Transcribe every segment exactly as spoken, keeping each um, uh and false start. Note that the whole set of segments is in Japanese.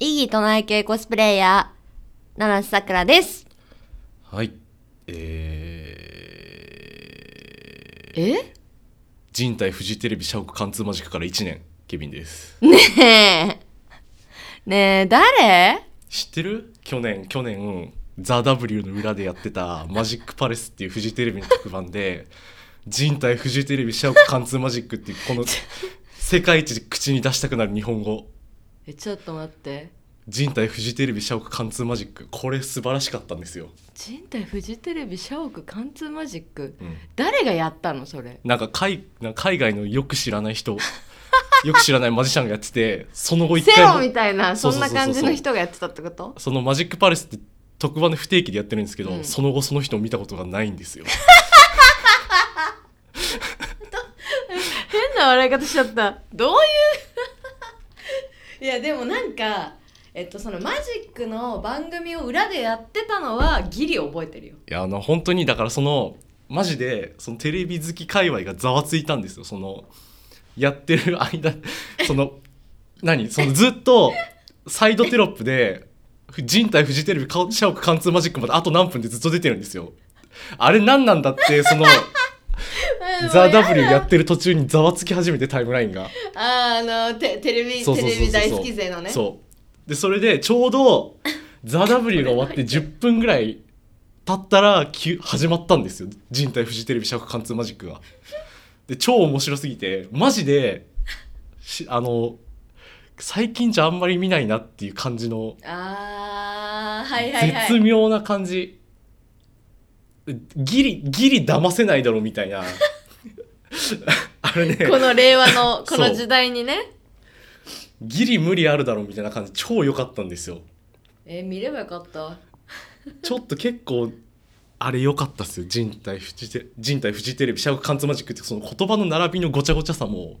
異議唱え系コスプレイヤー七瀬さくらです。はいえー、え人体フジテレビ社屋貫通マジックからいちねんケビンです。ねえねえ誰知ってる？去年去年ザ・ W の裏でやってたマジックパレスっていうフジテレビの特番で人体フジテレビ社屋貫通マジックっていうこの世界一口に出したくなる日本語。えちょっと待って、人体フジテレビ社屋貫通マジック、これ素晴らしかったんですよ。人体フジテレビ社屋貫通マジック、うん、誰がやったのそれ？なんか海、なんか海外のよく知らない人よく知らないマジシャンがやってて、その後一回セロみたいなそんな感じの人がやってたってこと？そのマジックパレスって特番で不定期でやってるんですけど、うん、その後その人を見たことがないんですよ。変な笑い方しちゃった。どういういやでもなんか、えっと、そのマジックの番組を裏でやってたのはギリ覚えてるよ。いやあの本当にだからそのマジでそのテレビ好き界隈がざわついたんですよ。そのやってる間その何そのずっとサイドテロップで人体フジテレビ社屋貫通マジックまであと何分でずっと出てるんですよ。あれ何なんだってそのザ・ W やってる途中にざわつき始めてタイムラインがああのテレビ大好き勢のね。そうでそれでちょうどザ・ W が終わってじゅっぷんぐらい経ったら始まったんですよ、人体フジテレビ社屋貫通マジックが。で超面白すぎてマジであの最近じゃあんまり見ないなっていう感じの、あ、はいはいはい、絶妙な感じ、ギリギリ騙せないだろみたいなあれ、ね、この令和のこの時代にねギリ無理あるだろみたいな感じ、超良かったんですよ。えー、見ればよかったちょっと結構あれ良かったっすよ、人体フジテ人体フジテレビ社屋貫通マジックって、その言葉の並びのごちゃごちゃさも。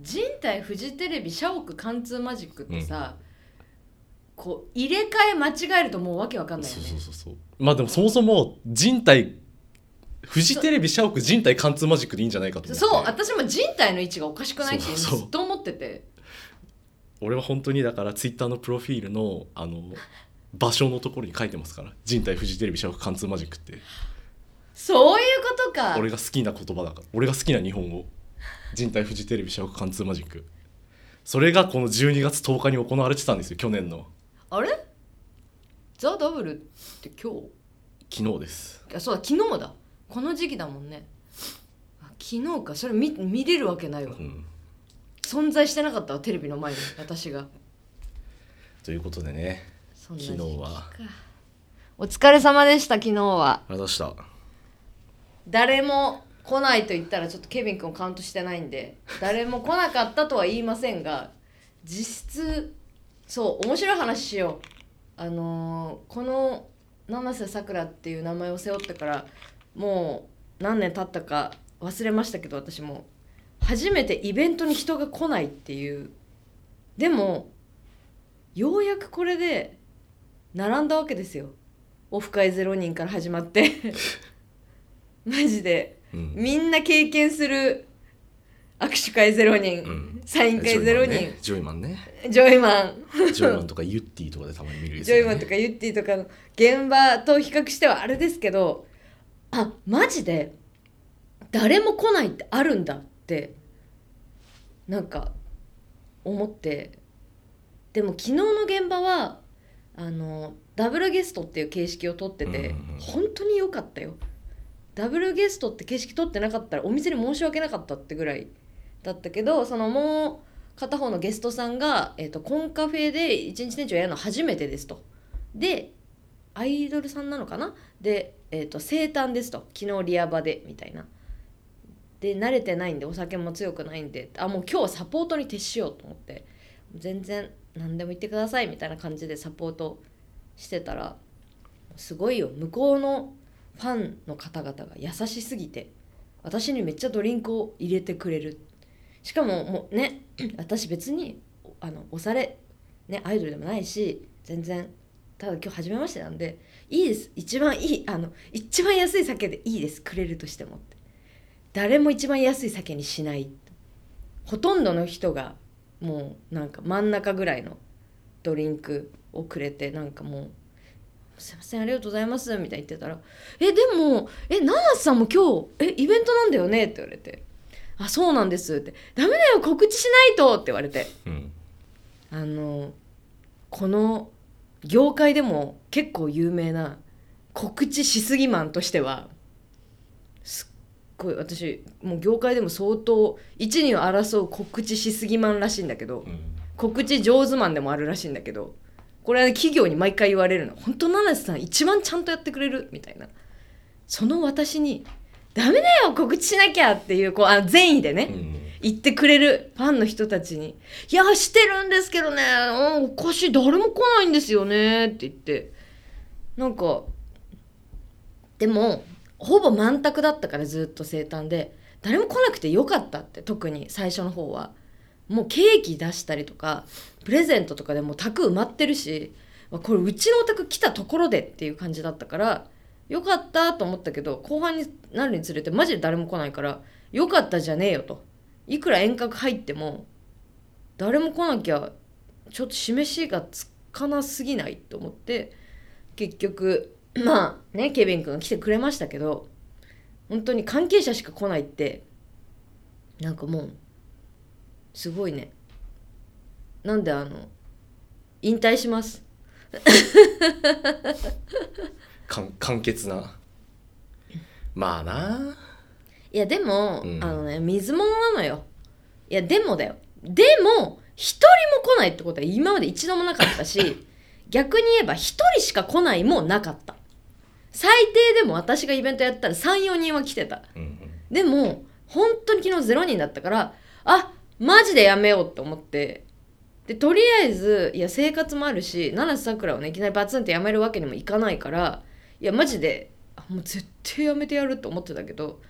人体フジテレビ社屋貫通マジックってさ、うん、こう入れ替え間違えるともうわけわかんないよね。そうそうそうそう。まあでもそもそも人体フジテレビ社屋人体貫通マジックでいいんじゃないかと思って。そう、私も人体の位置がおかしくないってずっと思ってて。そうそうそう俺は本当にだからツイッターのプロフィールのあの場所のところに書いてますから、人体フジテレビ社屋貫通マジックって。そういうことか。俺が好きな言葉だから、俺が好きな日本語。人体フジテレビ社屋貫通マジック、それがこのじゅうにがつとおかに行われてたんですよ、去年の。あれザ・ダブルって今日？昨日です。あ、そうだ昨日だ、この時期だもんね。あ昨日か、それ 見, 見れるわけないわ、うん、存在してなかったわテレビの前に私がということでね、そんな時期か。昨日はお疲れ様でした。昨日はありがとうございました。誰も来ないと言ったらちょっとケビン君をカウントしてないんで誰も来なかったとは言いませんが、実質そう面白い話しよう。あのー、この七瀬さくらっていう名前を背負ってからもう何年経ったか忘れましたけど、私も初めてイベントに人が来ないっていう。でもようやくこれで並んだわけですよ、オフ会ゼロにんから始まってマジでうん、みんな経験する握手会ゼロにん、うん、サイン会ゼロにん、ジョイマンね、ジョイマンジョイマンとかユッティとかでたまに見るやつ、ね、ジョイマンとかユッティとかの現場と比較してはあれですけど、あマジで誰も来ないってあるんだってなんか思って。でも昨日の現場はあのダブルゲストっていう形式を取ってて、うんうん、本当に良かったよ。ダブルゲストって景色撮ってなかったらお店に申し訳なかったってぐらいだったけど、そのもう片方のゲストさんが、えーと、コンカフェで一日店長やるの初めてですと。でアイドルさんなのかな、で、えーと、生誕ですと、昨日リアバでみたいな。で慣れてないんでお酒も強くないんで、あもう今日はサポートに徹しようと思って全然何でも言ってくださいみたいな感じでサポートしてたら、すごいよ向こうのファンの方々が優しすぎて、私にめっちゃドリンクを入れてくれる。しかももうね、私別にあの押され、ね、アイドルでもないし全然、ただ今日初めましてなんでいいです、一番いいあの一番安い酒でいいです、くれるとしてもって。誰も一番安い酒にしない。ほとんどの人がもうなんか真ん中ぐらいのドリンクをくれて、なんかもうすいませんありがとうございますみたいに言ってたら、えでもえナナさんも今日えイベントなんだよねって言われて、あそうなんですって、ダメだよ告知しないとって言われて、うん、あのこの業界でも結構有名な告知しすぎマンとしてはすっごい、私もう業界でも相当一二を争う告知しすぎマンらしいんだけど、うん、告知上手マンでもあるらしいんだけど、これは、ね、企業に毎回言われるの、本当ナナさん一番ちゃんとやってくれるみたいな、その私にダメだよ告知しなきゃっていうこうあ善意でね、うん、言ってくれるファンの人たちに、いやしてるんですけどね、おかしい誰も来ないんですよねって言って、なんかでもほぼ満卓だったからずっと生誕で誰も来なくてよかったって、特に最初の方はもうケーキ出したりとかプレゼントとかでもう卓埋まってるし、これうちのお宅来たところでっていう感じだったからよかったと思ったけど、後半になるにつれてマジで誰も来ないから、よかったじゃねえよと、いくら遠隔入っても誰も来なきゃちょっと示しがつかなすぎないと思って、結局まあねケビン君が来てくれましたけど、本当に関係者しか来ないってなんかもうすごいね。なんであの引退します簡潔なまあな、いやでも、うん、あのね水物なのよ。いやでもだよ、でも一人も来ないってことは今まで一度もなかったし逆に言えば一人しか来ないもなかった。最低でも私がイベントやったら さん,よ 人は来てた、うんうん、でも本当に昨日ゼロにんだったから、あマジでやめようと思って、でとりあえずいや生活もあるし七瀬さくらをねいきなりバツンってやめるわけにもいかないから、いやマジでもう絶対やめてやると思ってたけど、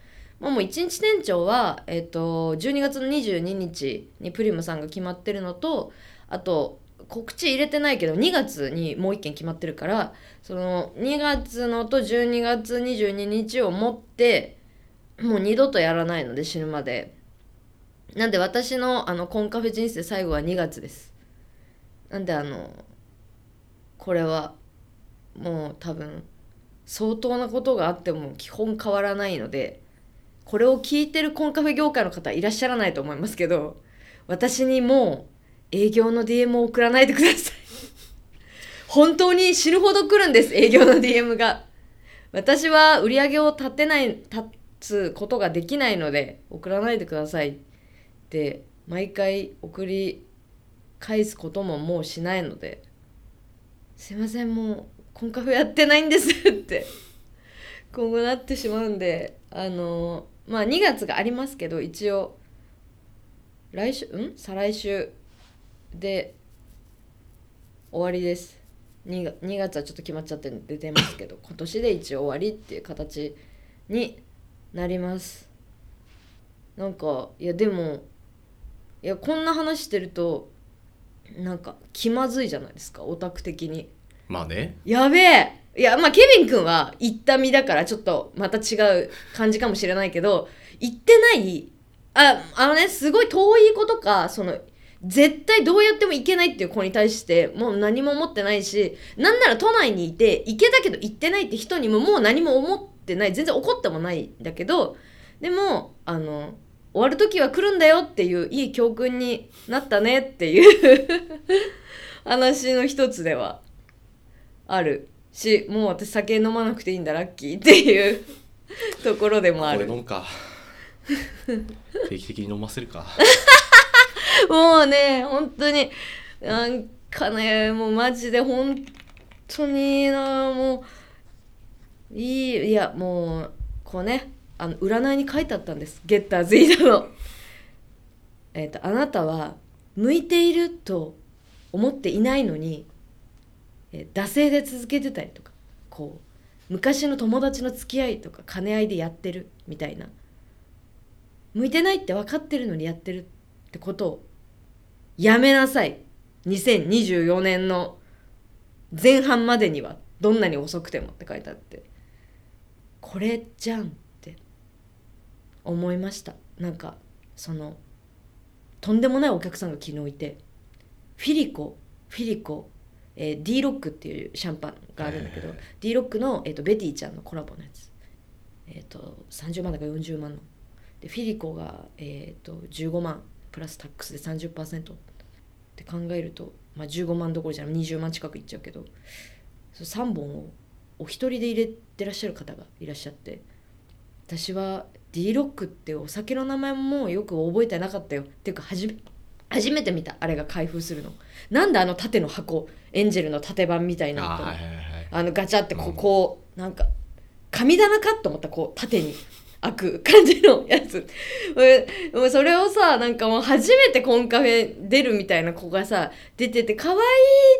まあ、もう一日店長は、えー、とじゅうにがつのにじゅうににちにプリムさんが決まってるのと、あと告知入れてないけどにがつにもういっけん決まってるから、そのにがつのとじゅうにがつにじゅうににちをもってもう二度とやらないので死ぬまで。なんで私 の, あのコンカフェ人生最後はにがつです。なんであのこれはもう多分相当なことがあっても基本変わらないので、これを聞いてるコンカフェ業界の方いらっしゃらないと思いますけど、私にもう営業の ディーエム を送らないでください本当に死ぬほど来るんです、営業の ディーエム が。私は売り上げを立てない立つことができないので送らないでくださいで毎回送り返すことももうしないので、すいませんもうコンカフェやってないんですって今後なってしまうんで、あのー、まあにがつがありますけど、一応来週ん再来週で終わりです。 2, にがつはちょっと決まっちゃって出てますけど今年で一応終わりっていう形になります。なんかいやでもいやこんな話してるとなんか気まずいじゃないですかオタク的に。まあねやべえ、いやまあケビン君は行った身だからちょっとまた違う感じかもしれないけど、行ってない あ, あのねすごい遠い子とかその絶対どうやっても行けないっていう子に対してもう何も思ってないし、なんなら都内にいて行けたけど行ってないって人にももう何も思ってない、全然怒ってもないんだけど、でもあの終わる時は来るんだよっていういい教訓になったねっていう話の一つではあるし、もう私酒飲まなくていいんだラッキーっていうところでもある。これ飲むか定期的に飲ませるかもうね本当になんかねもうマジで本当になもういい、いやもうこうねあの占いに書いてあったんです、ゲッターズイードのえっとあなたは向いていると思っていないのにえ惰性で続けてたりとか、こう昔の友達の付き合いとか兼ね合いでやってるみたいな、向いてないって分かってるのにやってるってことをやめなさい、にせんにじゅうよねんの前半までにはどんなに遅くてもって書いてあって、これじゃん思いました。なんかそのとんでもないお客さんが昨日いて、フィリコフィリコ、えー、D ロックっていうシャンパンがあるんだけど、えー、D ロックの、えー、とベティちゃんのコラボのやつ、えー、とさんじゅうまんだからよんじゅうまんので、フィリコが、えー、とじゅうごまんプラスタックスで さんじゅっパーセント って考えると、まあ、じゅうごまんどころじゃないにじゅうまん近くいっちゃうけど、そうさんぼんをお一人で入れてらっしゃる方がいらっしゃって、私は D ロックってお酒の名前もよく覚えてなかったよっていうか、初め初めて見た、あれが開封するの。なんであの縦の箱、エンジェルの縦版みたいな、あ、はいはいはい、あのガチャってこう、こうなんか神棚かと思った、こう縦に開く感じのやつそれをさ、なんかもう初めてコンカフェ出るみたいな子がさ出てて、可愛い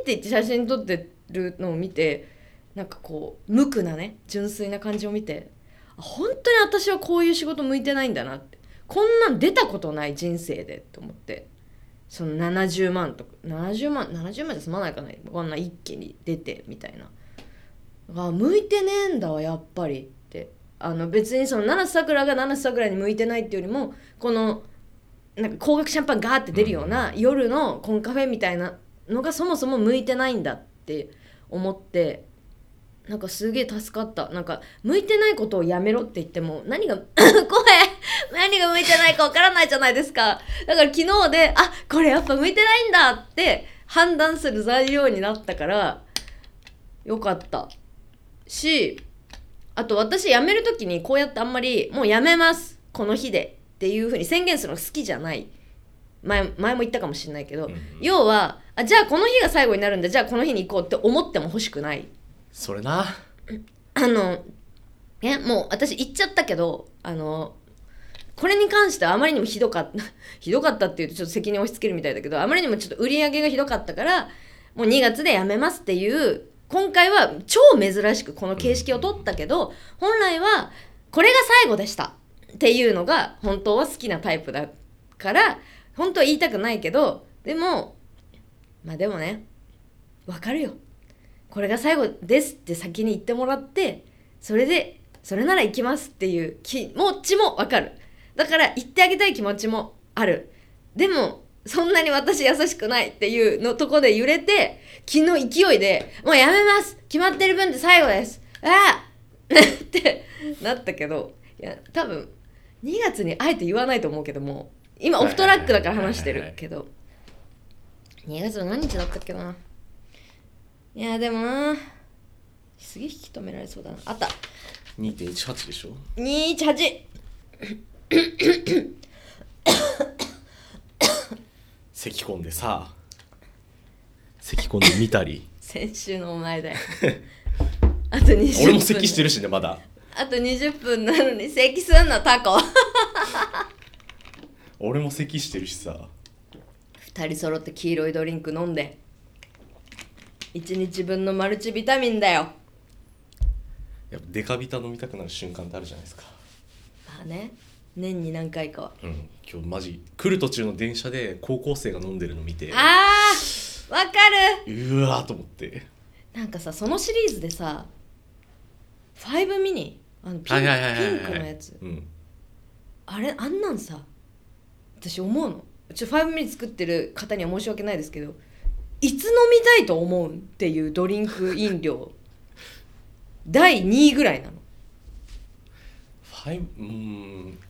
って言って写真撮ってるのを見て、なんかこう無垢なね、純粋な感じを見て、本当に私はこういう仕事向いてないんだなって、こんなん出たことない人生でと思って、そのななじゅうまんとかななじゅうまんななじゅうまんじゃ済まないかな、こんな一気に出てみたいな、あ、向いてねえんだわやっぱりって、あの別にその七瀬さくらが七瀬さくらに向いてないっていうよりも、このなんか高額シャンパンガーって出るような夜のコンカフェみたいなのがそもそも向いてないんだって思って、なんかすげえ助かった。なんか向いてないことをやめろって言っても何が声何が向いてないかわからないじゃないですか。だから昨日で、あ、これやっぱ向いてないんだって判断する材料になったからよかったし、あと私辞めるときにこうやってあんまりもう辞めますこの日でっていう風に宣言するの好きじゃない、前, 前も言ったかもしれないけど、うんうん、要は、あ、じゃあこの日が最後になるんだ、じゃあこの日に行こうって思っても欲しくない。それな、あの、ね、もう私言っちゃったけど、あのこれに関してはあまりにもひどかったひどかったっていうとちょっと責任を押し付けるみたいだけど、あまりにもちょっと売り上げがひどかったから、もうにがつでやめますっていう、今回は超珍しくこの形式を取ったけど、本来はこれが最後でしたっていうのが本当は好きなタイプだから、本当は言いたくないけど、でもまあでもね、わかるよ、これが最後ですって先に言ってもらって、それでそれなら行きますっていう気持ちもわかる、だから言ってあげたい気持ちもある、でもそんなに私優しくないっていうのとこで揺れて、昨日勢いでもうやめます、決まってる分で最後です、あーってなったけど、いや多分にがつにあえて言わないと思うけども、今オフトラックだから話してるけど、にがつの何日だったっけな、いやでもな、すげえ引き止められそうだな、あった にてんいちはち でしょ、 にーいちはち 咳込んでさ、咳込んで見たり先週のお前だよあとにじゅっぷん、俺も咳してるしね、まだあとにじゅっぷんなのに咳すんのタコ俺も咳してるしさ、ふたり揃って黄色いドリンク飲んでいちにちぶんのマルチビタミンだよ。やっぱデカビタ飲みたくなる瞬間ってあるじゃないですか。まあね、年に何回かは、うん、今日マジ来る途中の電車で高校生が飲んでるの見て、あーわかる、うわーと思って、なんかさ、そのシリーズでさごミニ、あのピンクのやつ、うん、あれ、あんなんさ、私思うの、ちょごミニ作ってる方には申し訳ないですけど、いつ飲みたいと思うっていうドリンク飲料だいにいぐらいなの。はい、うーん、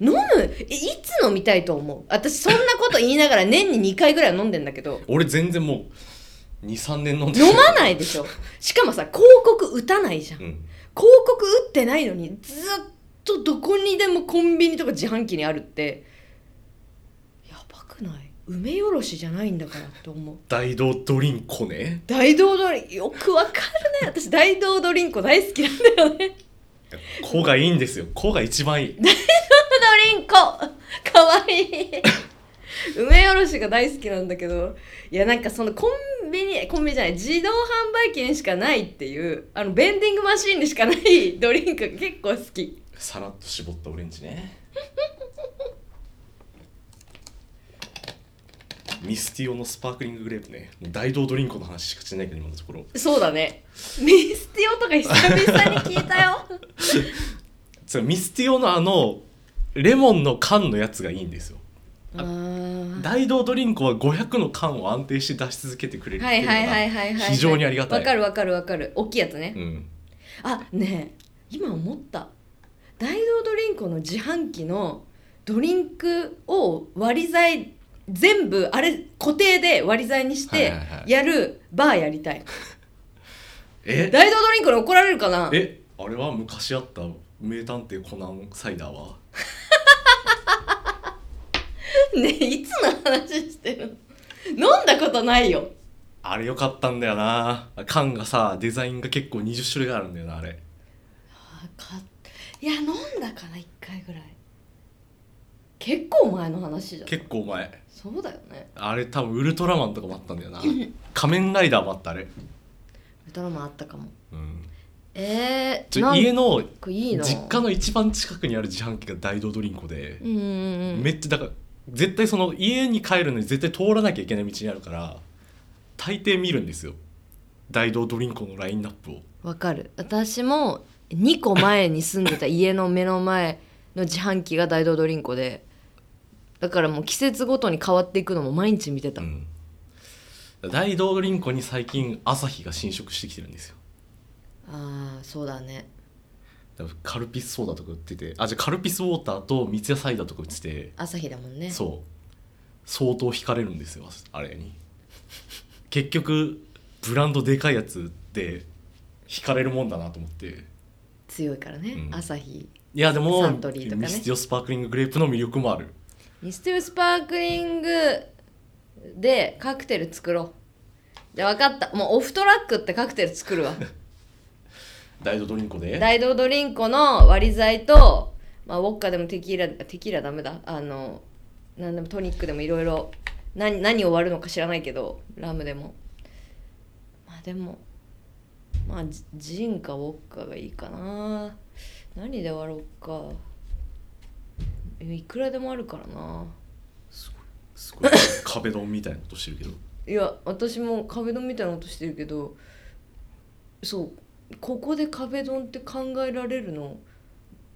飲む、え、いつ飲みたいと思う、私そんなこと言いながら年ににかいぐらいは飲んでんだけど俺全然もう にさんねん飲んでる、飲まないでしょ、しかもさ広告打たないじゃん、うん、広告打ってないのにずっとどこにでもコンビニとか自販機にあるってやばくない？梅おろしじゃないんだからと思う大道ドリンコね、大道ドリンコよくわかるね、私大道ドリンコ大好きなんだよね子がいいんですよ、子が一番いい大道ドリンコかわいい梅おろしが大好きなんだけど、いやなんかそのコンビニコンビニじゃない、自動販売機にしかないっていう、あのベンディングマシーンにしかないドリンクが結構好き、さらっと絞ったオレンジねミスティオのスパークリンググレープね、大道ドリンクの話しかしてないけど今のところ、そうだね、ミスティオとか久々に聞いたよミスティオのあのレモンの缶のやつがいいんですよ、大道ドリンクはごひゃくの缶を安定して出し続けてくれるっていうのが非常にありがたい。わかるわかるわかる。大きいやつね、うん、あ、ねえ今思った。大道ドリンクの自販機のドリンクを割り剤全部あれ固定で割り剤にしてやるバーやりたい、はいはいはい、え大道ドリンクに怒られるかな。えあれは昔あった名探偵コナンサイダーはねえいつの話してるの。飲んだことないよ。あれ良かったんだよな。缶がさデザインが結構にじゅっ種類があるんだよなあれ。あかいや飲んだかないっかいぐらい。結構前の話じゃん。結構前。そうだよね。あれ多分ウルトラマンとかもあったんだよな仮面ライダーもあった。あれウルトラマンあったかも、うん、えー、ちょ家のいいの実家の一番近くにある自販機が大道ドリンクで、うんうんうん、めっちゃだから絶対その家に帰るのに絶対通らなきゃいけない道にあるから大抵見るんですよ大道ドリンクのラインナップを。わかる。私もにこまえに住んでた家の目の前の自販機が大道ドリンクでだからもう季節ごとに変わっていくのも毎日見てた、うん、大道ドリンクに最近アサヒが侵食してきてるんですよ。ああそうだね。カルピスソーダとか売ってて、あじゃあカルピスウォーターと三ツ矢サイダーとか売ってて朝日だもんね。そう相当惹かれるんですよあれに結局ブランドでかいやつって惹かれるもんだなと思って。強いからね、うん、朝日。いやでもサントリーとかねミスティオスパークリンググレープの魅力もある。ミスティオスパークリングでカクテル作ろう。じゃあ分かったもうオフトラックってカクテル作るわ大道ドリンコで大道ドリンコの割り剤と、まあ、ウォッカでもテキーラテキーラダメだあの何でもトニックでもいろいろ何を割るのか知らないけどラムでもまあでもまあジンかウォッカがいいかな。何で割ろうかいくらでもあるからな。すごいすごい壁ドンみたいなことしてるけどいや私も壁ドンみたいなことしてるけどそうここで壁ドンって考えられるの。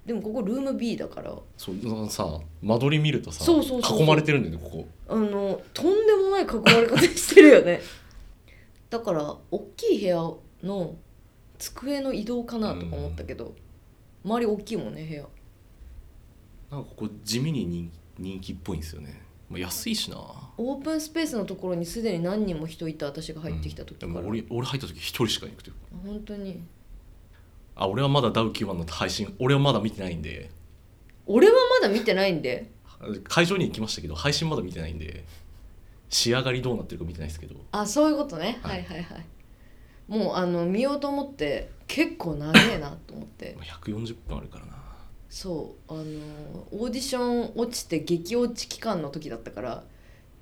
でもここルーム B だからそうさ間取り見るとさそうそうそうそう囲まれてるんだよねここ。あのとんでもない囲まれ方してるよねだから大きい部屋の机の移動かなとか思ったけど周り大きいもんね部屋。なんかここ地味に 人, 人気っぽいんですよね。安いしな。オープンスペースのところにすでに何人も人いた。私が入ってきた時から、うん、俺, 俺入った時一人しかいなくて本当に。あ俺はまだダウきゅうばんの配信俺はまだ見てないんで俺はまだ見てないんで会場に行きましたけど配信まだ見てないんで仕上がりどうなってるか見てないですけど。あそういうことね、はい、はいはいはい。もうあの見ようと思って結構長えなと思ってひゃくよんじゅっぷんあるからな。そうあのオーディション落ちて激落ち期間の時だったから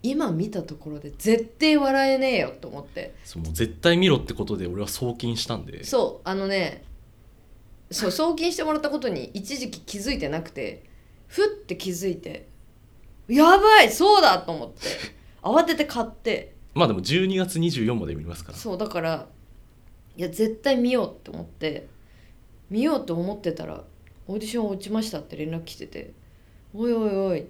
今見たところで絶対笑えねえよと思ってそうもう絶対見ろってことで俺は送金したんでそうあのねそう送金してもらったことに一時期気づいてなくてふって気づいてやばいそうだと思って慌てて買ってまあでもじゅうにがつにじゅうよっかまで見ますからそうだからいや絶対見ようって思って見ようと思ってたらオーディション落ちましたって連絡来てておいおいおい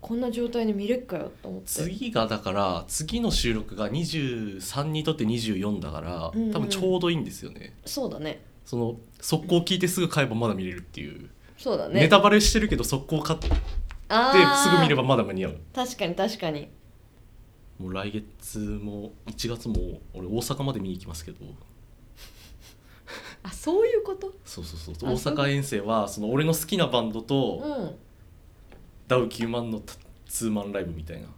こんな状態に見れっかよと思って次がだから次の収録がにじゅうさんにとってにじゅうよんだから、うんうん、多分ちょうどいいんですよね。そうだねその速攻聞いてすぐ買えばまだ見れるっていうそうだねネタバレしてるけど速攻買ってすぐ見ればまだ間に合う。確かに確かにもう来月もいちがつも俺大阪まで見に行きますけどあそういうことそうそうそう大阪遠征はその俺の好きなバンドと、うん、ダウきゅうまんのツーマンライブみたいな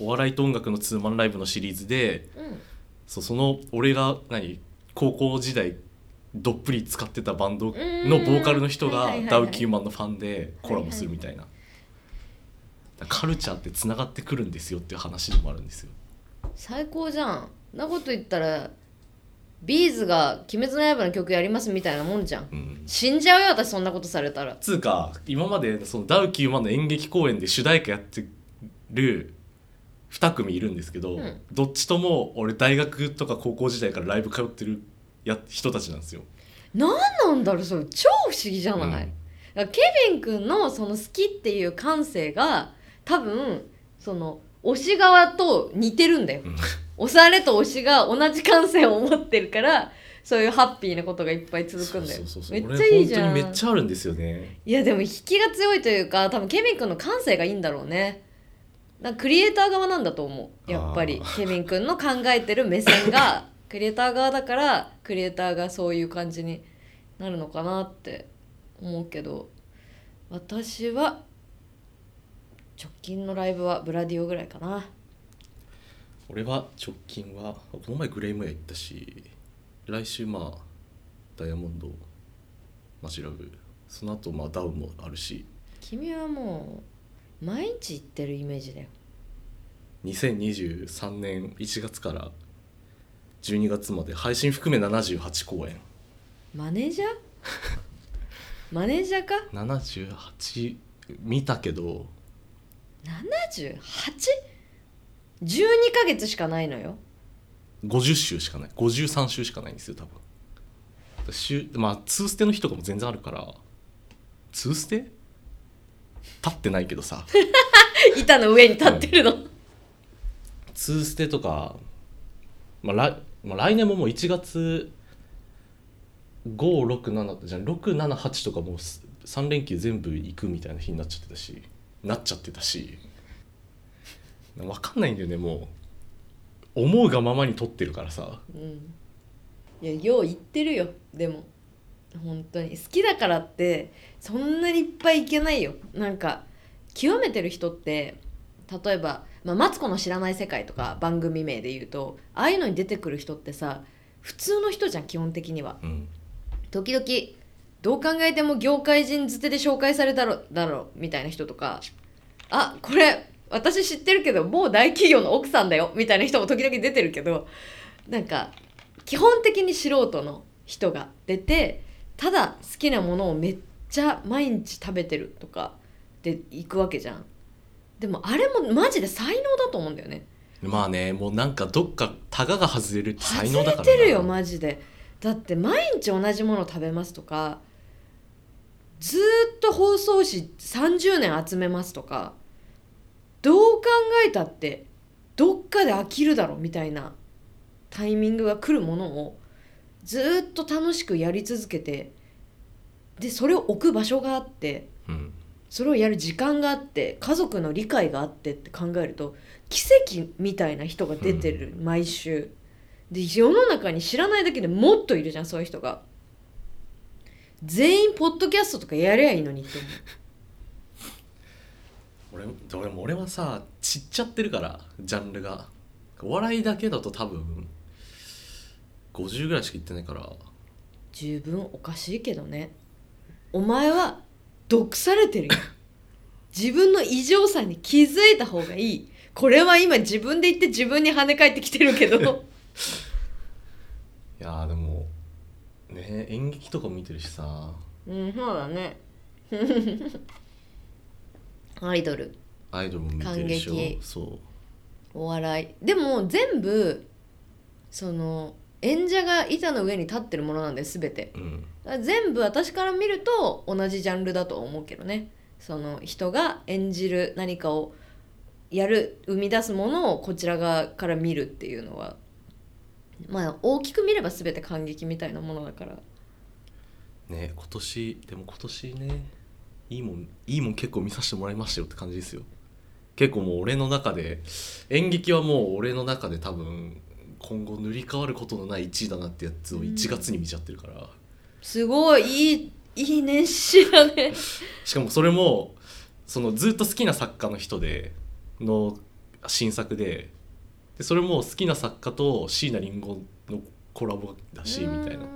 お笑いと音楽のツーマンライブのシリーズで、うん、そうその俺が何高校時代どっぷり使ってたバンドのボーカルの人がダウきゅうまんのファンでコラボするみたいな、はいはいはい、カルチャーってつながってくるんですよっていう話でもあるんですよ。最高じゃん。なこと言ったらビーズが鬼滅の刃の曲やりますみたいなもんじゃん、うん、死んじゃうよ私そんなことされたら。つうか今までそのダウきゅうまんの演劇公演で主題歌やってるに組いるんですけど、うん、どっちとも俺大学とか高校時代からライブ通ってるや人たちなんですよ。なんなんだろうそれ超不思議じゃない、うん、だからケビン君のその好きっていう感性が多分その推し側と似てるんだよ、うん、推されと推しが同じ感性を持ってるからそういうハッピーなことがいっぱい続くんだよ。そうそうそうそう、めっちゃいいじゃん。俺本当にめっちゃあるんですよね。いやでも引きが強いというか、多分ケビン君の感性がいいんだろうね。なんかクリエイター側なんだと思う。やっぱりケビン君の考えてる目線がクリエイター側だからクリエイターがそういう感じになるのかなって思うけど、私は直近のライブはブラディオぐらいかな。俺は直近はこの前グレイムエア行ったし、来週まあダイヤモンドマジラブ、その後まあダウンもあるし。君はもう毎日行ってるイメージだよ。にせんにじゅうさんねんいちがつからじゅうにがつまで配信含めななじゅうはちこうえん。マネージャーマネージャーか。ななじゅうはち見たけど ななじゅうはち? じゅうにかげつしかないのよ。ごじゅっしゅうしかない、ごじゅうさんしゅうしかないんですよ多分。週まあツーステの日とかも全然あるから。ツーステ立ってないけどさ板の上に立ってるの、うん、ツーステとか、まあ来まあ、来年ももういちがつご、ろく、しちじゃん、ろく、しち、はちとかもうさんれんきゅう全部行くみたいな日になっちゃってたしなっちゃってたし分かんないんだよね。もう思うがままに撮ってるからさ、うん、いやよう言ってるよ。でも本当に好きだからってそんなにいっぱい行けないよ。なんか極めてる人って例えば、まあ、マツコの知らない世界とか番組名で言うと、ああいうのに出てくる人ってさ普通の人じゃん基本的には、うん、時々どう考えても業界人づてで紹介されたろだろみたいな人とか、あこれ私知ってるけどもう大企業の奥さんだよみたいな人も時々出てるけど、なんか基本的に素人の人が出てただ好きなものをめっちゃ毎日食べてるとかで行くわけじゃん。でもあれもマジで才能だと思うんだよね。まあね、もうなんかどっかタガが外れるって才能だからな。外れてるよマジで。だって毎日同じもの食べますとか、ずっと包装紙さんじゅうねん集めますとか、どう考えたってどっかで飽きるだろみたいなタイミングが来るものをずっと楽しくやり続けて、でそれを置く場所があって、うん、それをやる時間があって家族の理解があってって考えると奇跡みたいな人が出てる、うん、毎週で世の中に知らないだけでもっといるじゃんそういう人が。全員ポッドキャストとかやりゃいいのにって思う俺, 俺も俺はさ散っちゃってるからジャンルが。お笑いだけだと多分ごじゅうぐらいしか行ってないから十分おかしいけどね。お前は毒されてるよ自分の異常さに気づいた方がいい。これは今自分で言って自分に跳ね返ってきてるけどいやでもね演劇とか見てるしさ、うんそうだねアイドル、アイドルも見てるでしょ。感激、そうお笑いでも全部その演者が板の上に立ってるものなんで全て、うん、全部私から見ると同じジャンルだと思うけどね。その人が演じる何かをやる生み出すものをこちら側から見るっていうのはまあ大きく見れば全て感激みたいなものだからね。今年でも今年ねいいもんいいもん結構見させてもらいましたよって感じですよ。結構もう俺の中で演劇はもう俺の中で多分今後塗り替わることのないいちいだなってやつをいちがつに見ちゃってるから、うん、すごいいいいい年始だねしかもそれもそのずっと好きな作家の人での新作 で, でそれも好きな作家と椎名林檎のコラボだしみたいな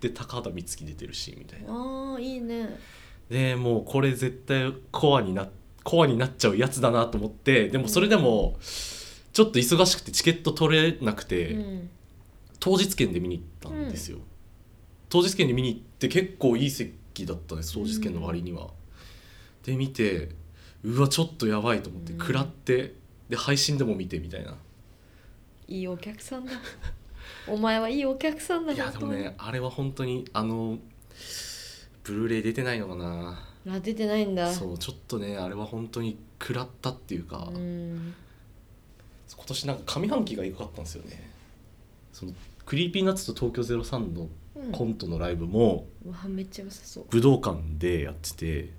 で高畑充希出てるしみたいな。あーいいね。でもうこれ絶対コアになコアになっちゃうやつだなと思って。でもそれでもちょっと忙しくてチケット取れなくて、うん、当日券で見に行ったんですよ、うん、当日券で見に行って結構いい席だったね当日券の割には、うん、で見てうわちょっとやばいと思って食らって、うん、で配信でも見てみたいな。いいお客さんだお前はいいお客さんだな。いやでもねあれは本当にあのブルーレイ出てないのかな。あ出てないんだ。そうちょっとねあれは本当に食らったっていうか、うん、今年なんか上半期が良かったんですよね。そのクリーピーナッツと東京ゼロさんのコントのライブも武道館でやってて、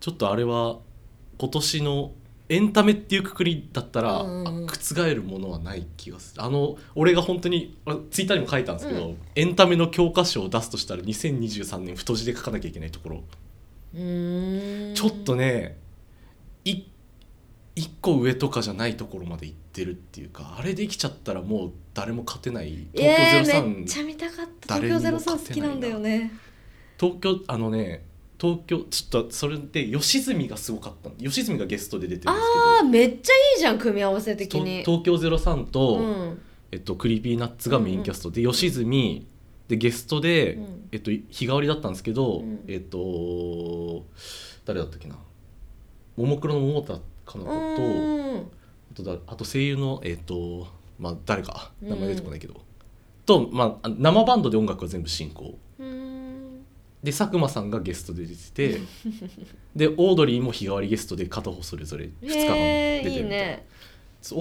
ちょっとあれは今年のエンタメっていうくくりだったら、うんうんうん、覆るものはない気がする。あの俺が本当にツイッターにも書いたんですけど、うん、エンタメの教科書を出すとしたらにせんにじゅうさんねん太字で書かなきゃいけないところ、うーんちょっとねいいっこ上とかじゃないところまで行ってるっていうか、あれできちゃったらもう誰も勝てない。東京ゼロさん、えー、めっちゃ見たかった。東京ゼロさん好きなんだよね。東京あのね東京ちょっとそれで吉住がすごかった。吉住がゲストで出てるんですけど、あめっちゃいいじゃん組み合わせ的に。東京ゼロさんと、うんえっと、クリーピーナッツがメインキャストで、うん、吉住でゲストで、うんえっと、日替わりだったんですけど、うん、えっと誰だったっけな、ももクロの桃田かな子と、あとだあと声優のえっとまあ誰か名前出てこないけど、うん、とまあ生バンドで音楽は全部進行。で佐久間さんがゲストで出ててでオードリーも日替わりゲストで片方それぞれふつかかん出てるみたいな、えーいいね、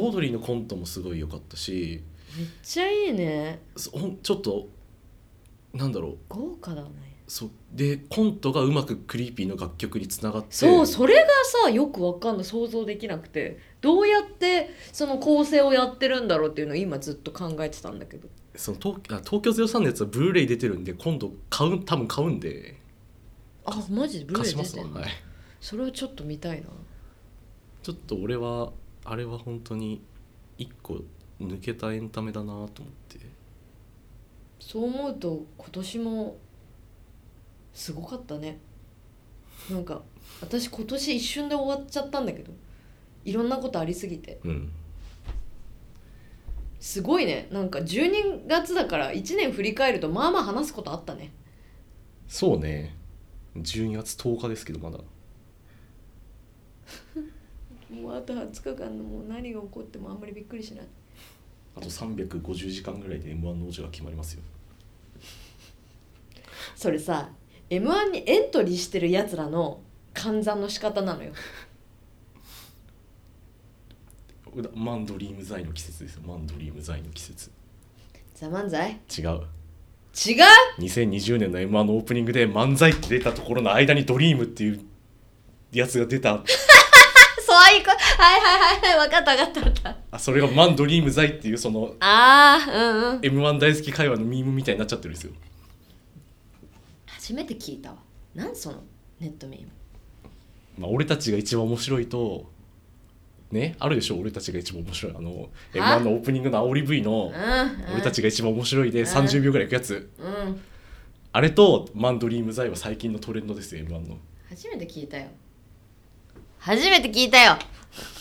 オードリーのコントもすごい良かったし、めっちゃいいね。ちょっとなんだろう豪華だね。そうでコントがうまくクリーピーの楽曲につながって、そうそれがさよくわかんない、想像できなくて、どうやってその構成をやってるんだろうっていうのを今ずっと考えてたんだけど、その東京ゼロさんのやつはブルーレイ出てるんで今度買う、多分買うんで。あマジでブルーレイ出てるの、はい、それはちょっと見たいな。ちょっと俺はあれは本当に一個抜けたエンタメだなと思って。そう思うと今年もすごかったね。なんか私今年一瞬で終わっちゃったんだけど、いろんなことありすぎて、うんすごいね。なんかじゅうにがつだからいちねん振り返るとまあまあ話すことあったね。そうね、じゅうにがつとおかですけどまだもうあとはつかかんのもう何が起こってもあんまりびっくりしない。あとさんびゃくごじゅうじかんぐらいで エムワン の王者が決まりますよそれさ エムワン にエントリーしてるやつらの換算の仕方なのよマンドリーム剤の季節ですよ。マンドリーム剤の季節。ザ漫才？違う。違う？にせんにじゅうねんの エムワン のオープニングで漫才って出たところの間にドリームっていうやつが出た。そういうこと。はいはいはいはい、分かった分かった分かった。あ、それがマンドリーム剤っていうそのあーうんうん。エムワン 大好き会話のミームみたいになっちゃってるんですよ。初めて聞いたわ。なんそのネットミーム。まあ俺たちが一番面白いと。ね、あるでしょ俺たちが一番面白いあの エムワン のオープニングの煽り V の俺たちが一番面白いでさんじゅうびょうぐらいいくやつ、うん、あれとマンドリーム剤は最近のトレンドですよ エムワン の。初めて聞いたよ初めて聞いたよ。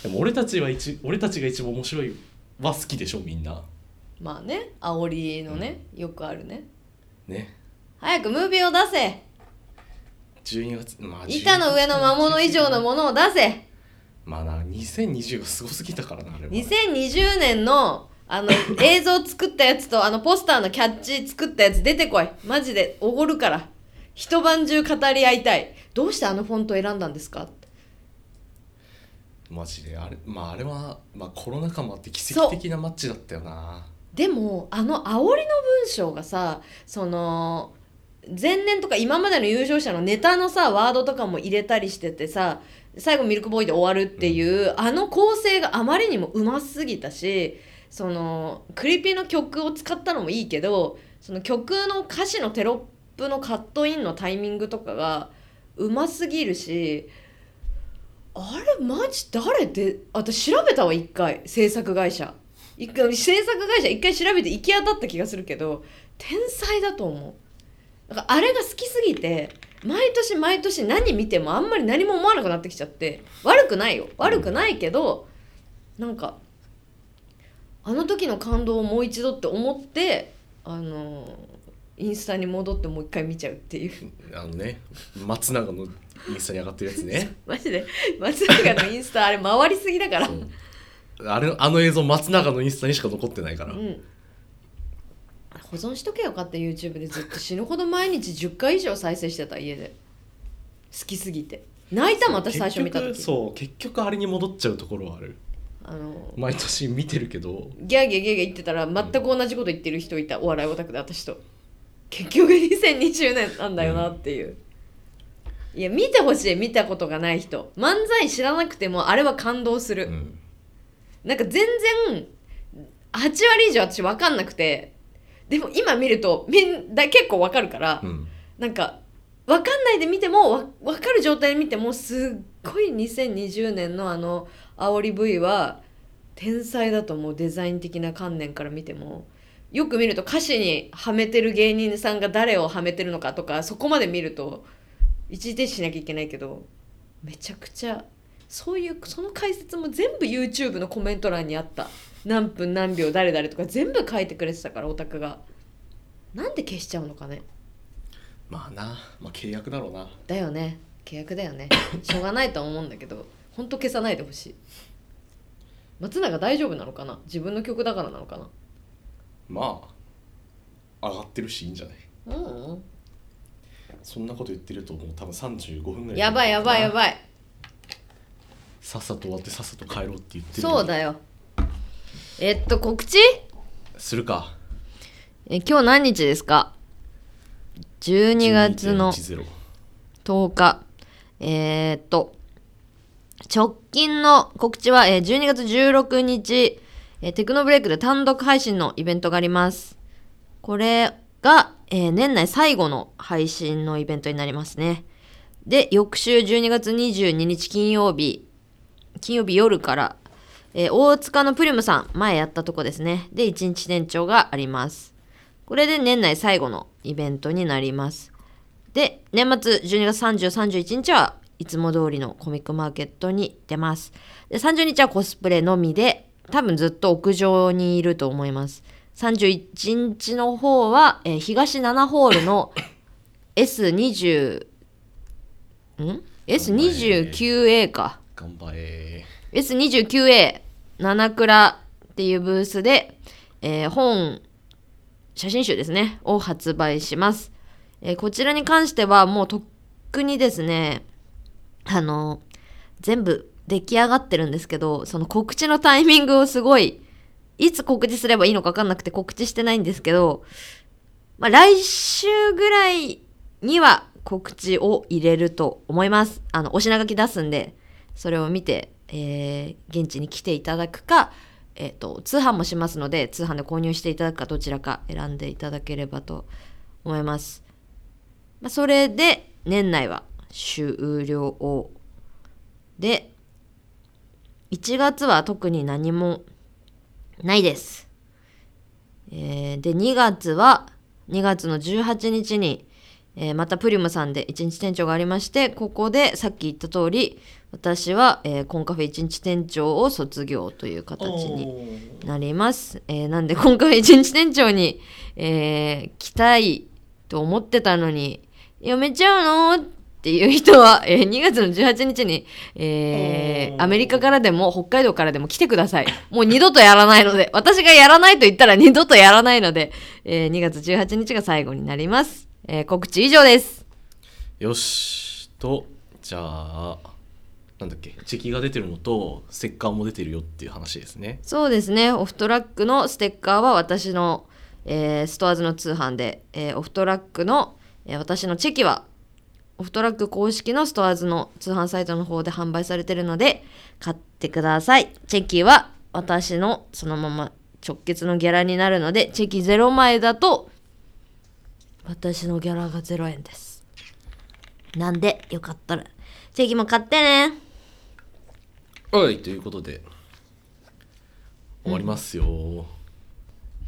でも俺たちは一俺たちが一番面白いは好きでしょみんな。まあね煽りのね、うん、よくあるねね。早くムービーを出せ。じゅうにがつ、まあ、じゅうにがつ以下の上の魔物以上のものを出せ。まあな、にせんにじゅうがすごすぎたからなあれは、ね、にせんにじゅうねんのあの映像作ったやつとあのポスターのキャッチ作ったやつ出てこい。マジでおごるから。一晩中語り合いたい。どうしてあのフォント選んだんですかってマジであれ、まあ、あれは、まあ、コロナ禍もあって奇跡的なマッチだったよな。でもあの煽りの文章がさ、その前年とか今までの優勝者のネタのさワードとかも入れたりしててさ、最後ミルクボーイで終わるっていう、うん、あの構成があまりにもうますぎたし、そのクリピの曲を使ったのもいいけど、その曲の歌詞のテロップのカットインのタイミングとかがうますぎるし、あれマジ誰で私調べたわ一回制作会社一回制作会社一回調べて行き当たった気がするけど、天才だと思う。だからあれが好きすぎて毎年毎年何見てもあんまり何も思わなくなってきちゃって。悪くないよ悪くないけど、なんかあの時の感動をもう一度って思ってあのインスタに戻ってもう一回見ちゃうっていうあのね松永のインスタに上がってるやつねマジで松永のインスタあれ回りすぎだからあれあの映像松永のインスタにしか残ってないから、うん保存しとけよかった YouTube でずっと死ぬほど毎日じゅっかい以上再生してた家で好きすぎて泣いたもん私最初見た時。そう結局あれに戻っちゃうところはある。あの毎年見てるけどギャーギャーギャーギャー言ってたら全く同じこと言ってる人いた、うん、お笑いオタクで私と。結局にせんにじゅうねんなんだよなっていう、うん、いや見てほしい。見たことがない人漫才知らなくてもあれは感動する、うん、なんか全然はち割以上私分かんなくて、でも今見るとみんな結構分かるから、うん、なんか分かんないで見ても分かる状態で見てもすっごいにせんにじゅうねんのあの煽り V は天才だと思う。デザイン的な観念から見てもよく見ると歌詞にはめてる芸人さんが誰をはめてるのかとかそこまで見ると一時停止しなきゃいけないけど、めちゃくちゃそういうその解説も全部 YouTube のコメント欄にあった。何分何秒誰々とか全部書いてくれてたからオタクが。なんで消しちゃうのかね。まあな、まあ、契約だろうな。だよね、契約だよねしょうがないと思うんだけどほんと消さないでほしい。松永大丈夫なのかな、自分の曲だからなのかな。まあ上がってるしいいんじゃない。うんそんなこと言ってるともう多分さんじゅうごふんぐらいやばいやばいやばい。さっさと終わってさっさと帰ろうって言ってる。そうだよ。えっと告知するか。え今日何日ですか。じゅうにがつのとおか。えー、っと直近の告知はじゅうにがつじゅうろくにちテクノブレイクで単独配信のイベントがあります。これが、えー、年内最後の配信のイベントになりますね。で翌週じゅうにがつにじゅうににち金曜日金曜日夜から、えー、大塚のプリムさん前やったとこですね。でいちにち店長があります。これで年内最後のイベントになります。で年末じゅうにがつさんじゅう、さんじゅういちにちはいつも通りのコミックマーケットに出ます。でさんじゅうにちはコスプレのみで多分ずっと屋上にいると思います。さんじゅういちにちの方は、えー、東ななホールの エスにじゅう ん エスにじゅうきゅうエー か。頑張れ。エスにじゅうきゅうエー 七倉っていうブースで、えー、本写真集ですねを発売します、えー。こちらに関してはもうとっくにですね、あのー、全部出来上がってるんですけど、その告知のタイミングをすごいいつ告知すればいいのか分かんなくて告知してないんですけど、まあ、来週ぐらいには告知を入れると思います。あのお品書き出すんでそれを見て、えー、現地に来ていただくか、えーと、通販もしますので通販で購入していただくかどちらか選んでいただければと思います。まあ、それで年内は終了でいちがつは特に何もないです。えー、で、にがつは、にがつのじゅうはちにちに、えー、またプリムさんでいちにち店長がありまして、ここでさっき言った通り、私は、えー、コンカフェいちにち店長を卒業という形になります。えー、なんでコンカフェいちにち店長に、えー、来たいと思ってたのに、やめちゃうのっていう人は、えー、にがつのじゅうはちにちに、えー、アメリカからでも北海道からでも来てください。もう二度とやらないので、私がやらないと言ったら二度とやらないので、えー、にがつじゅうはちにちが最後になります。えー、告知以上です。よしと、じゃあなんだっけ、チェキが出てるのとステッカーも出てるよっていう話ですね。そうですね。オフトラックのステッカーは私の、えー、ストアーズの通販で、えー、オフトラックの、えー、私のチェキはオフトラック公式のストアーズの通販サイトの方で販売されているので買ってください。チェキは私のそのまま直結のギャラになるので、チェキぜろまいだと私のギャラがぜろえんです。なんでよかったらチェキも買ってね。はい、ということで終わりますよ、うん、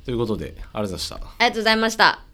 ということでありがとうございました。ありがとうございました。